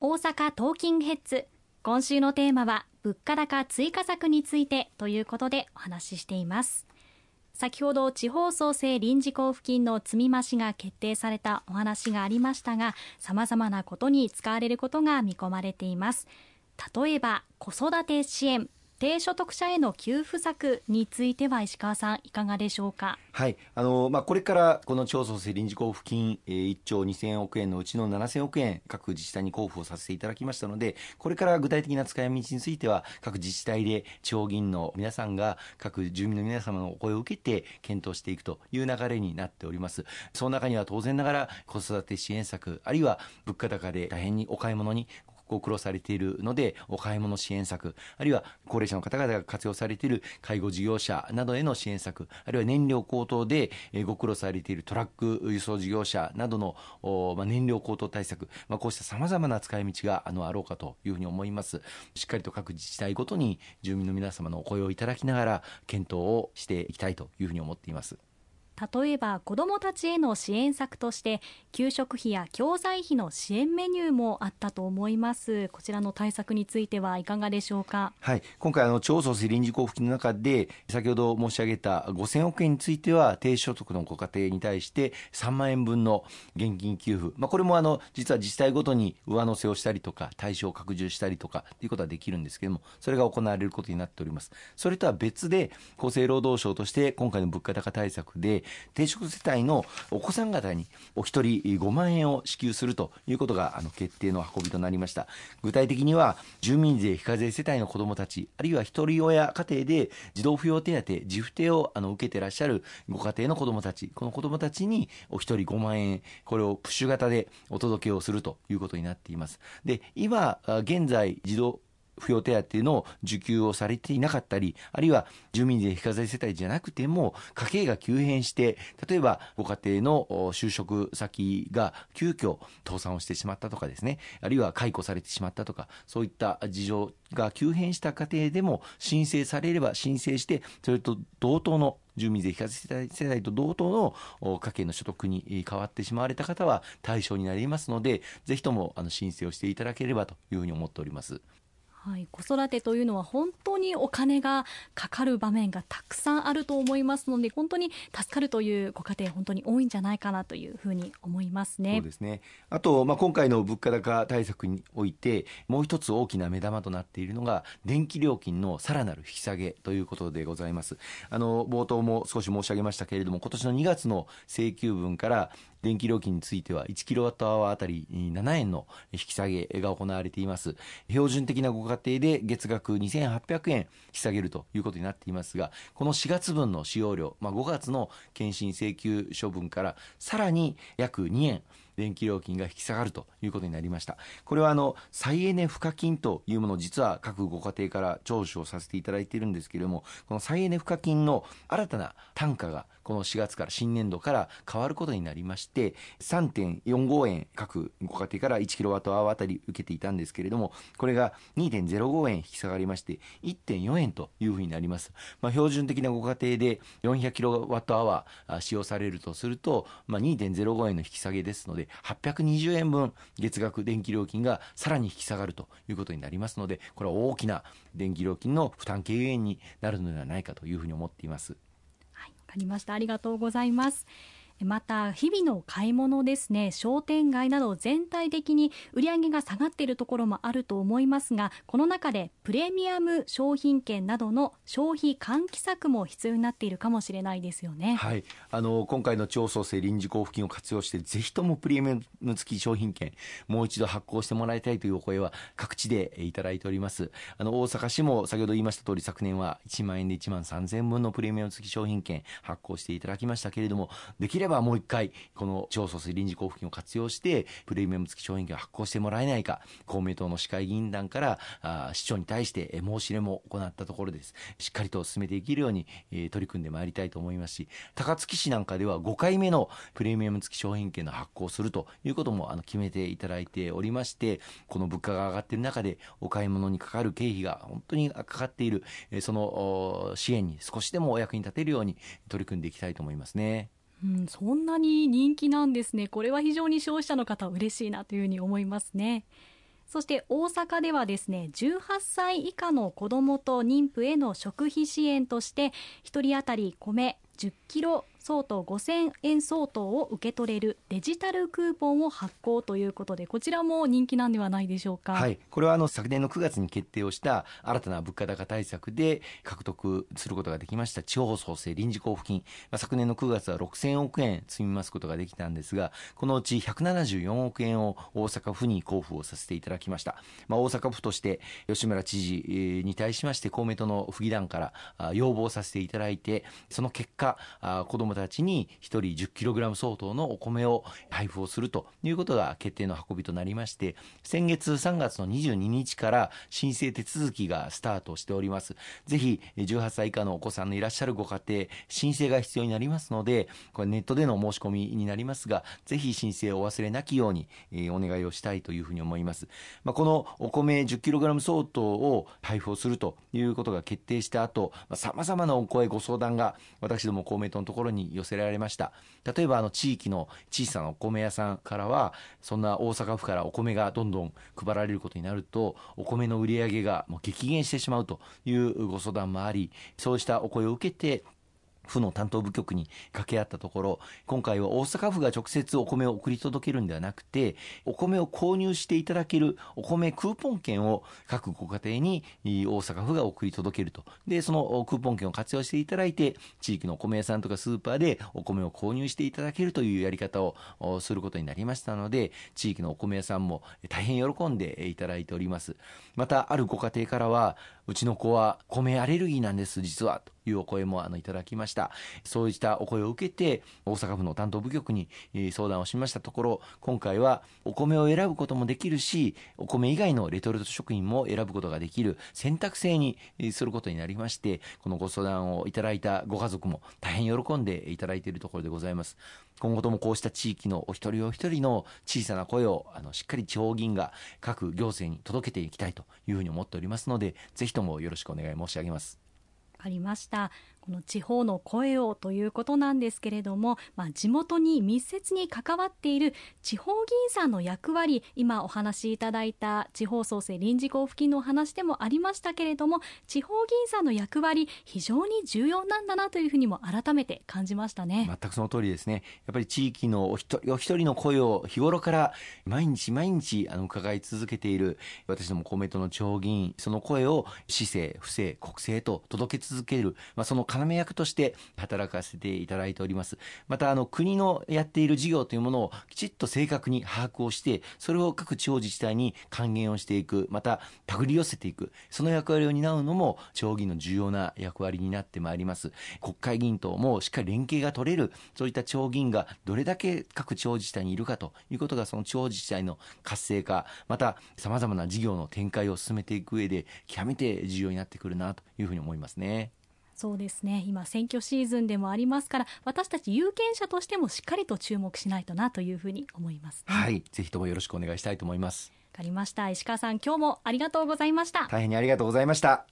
大阪トーキングヘッズ、今週のテーマは物価高追加策についてということでお話ししています。先ほど地方創生臨時交付金の積み増しが決定されたお話がありましたが、様々なことに使われることが見込まれています。例えば子育て支援、低所得者への給付策については石川さんいかがでしょうか。はい、これからこの地方創生臨時交付金1兆2000億円のうちの7000億円各自治体に交付をさせていただきましたので、これから具体的な使い道については各自治体で地方議員の皆さんが各住民の皆様のお声を受けて検討していくという流れになっております。その中には当然ながら子育て支援策、あるいは物価高で大変にお買い物にご苦労されているのでお買い物支援策、あるいは高齢者の方々が活用されている介護事業者などへの支援策、あるいは燃料高騰でご苦労されているトラック輸送事業者などの燃料高騰対策、こうしたさまざまな使い道があろうかというふうに思います。しっかりと各自治体ごとに住民の皆様のお声をいただきながら検討をしていきたいというふうに思っています。例えば子どもたちへの支援策として給食費や教材費の支援メニューもあったと思います。こちらの対策についてはいかがでしょうか。はい、今回地方創生臨時交付金の中で先ほど申し上げた5000億円については低所得のご家庭に対して3万円分の現金給付、これも実は自治体ごとに上乗せをしたりとか対象を拡充したりとかということはできるんですけれども、それが行われることになっております。それとは別で厚生労働省として今回の物価高対策で低所得世帯のお子さん方にお一人5万円を支給するということが決定の運びとなりました。具体的には住民税非課税世帯の子どもたち、あるいは一人親家庭で児童扶養手当、自扶手を受けてらっしゃるご家庭の子どもたち、この子どもたちにお一人5万円これをプッシュ型でお届けをするということになっています。で、今現在児童扶養手当の受給をされていなかったり、あるいは住民税非課税世帯じゃなくても家計が急変して、例えばご家庭の就職先が急遽倒産をしてしまったとかですね、あるいは解雇されてしまったとか、そういった事情が急変した家庭でも申請されれば申請して、それと同等の住民税非課税世帯と同等の家計の所得に変わってしまわれた方は対象になりますので、ぜひとも申請をしていただければというふうに思っております。はい、子育てというのは本当にお金がかかる場面がたくさんあると思いますので、本当に助かるというご家庭本当に多いんじゃないかなというふうに思いますね。そうですね。あと、今回の物価高対策においてもう一つ大きな目玉となっているのが電気料金のさらなる引き下げということでございます。冒頭も少し申し上げましたけれども、今年の2月の請求分から電気料金については1キロワットアワーあたり7円の引き下げが行われています。標準的なご家庭で月額2800円引き下げるということになっていますが、この4月分の使用量、5月の検針請求処分からさらに約2円電気料金が引き下がるということになりました。これは再エネ賦課金というものを実は各ご家庭から徴収をさせていただいているんですけれども、この再エネ賦課金の新たな単価がこの4月から新年度から変わることになりまして 3.45 円各ご家庭から1キロワットアワーあたり受けていたんですけれども、これが 2.05 円引き下がりまして 1.4 円というふうになります。標準的なご家庭で400キロワットアワー使用されるとすると、2.05 円の引き下げですので820円分月額電気料金がさらに引き下がるということになりますので、これは大きな電気料金の負担軽減になるのではないかというふうに思っています。はい、わかりました。ありがとうございます。また日々の買い物ですね、商店街など全体的に売り上げが下がっているところもあると思いますが、この中でプレミアム商品券などの消費喚起策も必要になっているかもしれないですよね。はい、今回の地方創生臨時交付金を活用してぜひともプレミアム付き商品券もう一度発行してもらいたいというお声は各地でいただいております。大阪市も先ほど言いました通り昨年は1万円で1万3000円分のプレミアム付き商品券発行していただきましたけれども、できればもう一回この地方創生臨時交付金を活用してプレミアム付き商品券を発行してもらえないか、公明党の市会議員団から市長に対して申し入れも行ったところです。しっかりと進めていけるように取り組んでまいりたいと思いますし、高槻市なんかでは5回目のプレミアム付き商品券の発行をするということも決めていただいておりまして、この物価が上がっている中でお買い物にかかる経費が本当にかかっている、その支援に少しでもお役に立てるように取り組んでいきたいと思いますね。うん、そんなに人気なんですね。これは非常に消費者の方嬉しいなというふうに思いますね。そして大阪ではですね、18歳以下の子どもと妊婦への食費支援として1人当たり米10キロ相当5000円相当を受け取れるデジタルクーポンを発行ということで、こちらも人気なんではないでしょうか。はい、これは昨年の9月に決定をした新たな物価高対策で獲得することができました地方創生臨時交付金、昨年の9月は6000億円積み増すことができたんですが、このうち174億円を大阪府に交付をさせていただきました。大阪府として吉村知事に対しまして公明党の府議団から要望させていただいて、その結果子どもたちに1人 10kg 相当のお米を配布をするということが決定の運びとなりまして、先月3月の22日から申請手続きがスタートしております。ぜひ18歳以下のお子さんのいらっしゃるご家庭、申請が必要になりますので、これネットでの申し込みになりますが、ぜひ申請をお忘れなきようにお願いをしたいというふうに思います。このお米 10kg 相当を配布をするということが決定した後、さまざまなお声ご相談が私ども公明党のところに寄せられました。例えば地域の小さなお米屋さんからは、そんな大阪府からお米がどんどん配られることになるとお米の売り上げがもう激減してしまうというご相談もあり、そうしたお声を受けて府の担当部局に掛け合ったところ、今回は大阪府が直接お米を送り届けるんではなくて、お米を購入していただけるお米クーポン券を各ご家庭に大阪府が送り届けると。で、そのクーポン券を活用していただいて、地域のお米屋さんとかスーパーでお米を購入していただけるというやり方をすることになりましたので、地域のお米屋さんも大変喜んでいただいております。またあるご家庭からは、うちの子は米アレルギーなんです実は、というお声もいただきました。そうしたお声を受けて大阪府の担当部局に相談をしましたところ、今回はお米を選ぶこともできるし、お米以外のレトルト食品も選ぶことができる選択制にすることになりまして、このご相談をいただいたご家族も大変喜んでいただいているところでございます。今後ともこうした地域のお一人お一人の小さな声をしっかり地方議員が各行政に届けていきたいというふうに思っておりますので、ぜひともよろしくお願い申し上げます。わかりました。この地方の声をということなんですけれども、地元に密接に関わっている地方議員さんの役割、今お話しいただいた地方創生臨時交付金のお話でもありましたけれども、地方議員さんの役割非常に重要なんだなというふうにも改めて感じましたね。全くその通りですね。やっぱり地域のお一人お一人の声を日頃から毎日毎日伺い続けている私ども公明党の地方議員、その声を市政府政国政と届け続ける、その要役として働かせていただいております。また国のやっている事業というものをきちっと正確に把握をして、それを各地方自治体に還元をしていく、また手繰り寄せていく、その役割を担うのも地方議員の重要な役割になってまいります。国会議員ともしっかり連携が取れる、そういった地方議員がどれだけ各地方自治体にいるかということが、その地方自治体の活性化、またさまざまな事業の展開を進めていく上で極めて重要になってくるなというふうに思いますね。そうですね。今選挙シーズンでもありますから、私たち有権者としてもしっかりと注目しないとなというふうに思います、ね。はい、ぜひともよろしくお願いしたいと思います。わかりました。石川さん、今日もありがとうございました。大変にありがとうございました。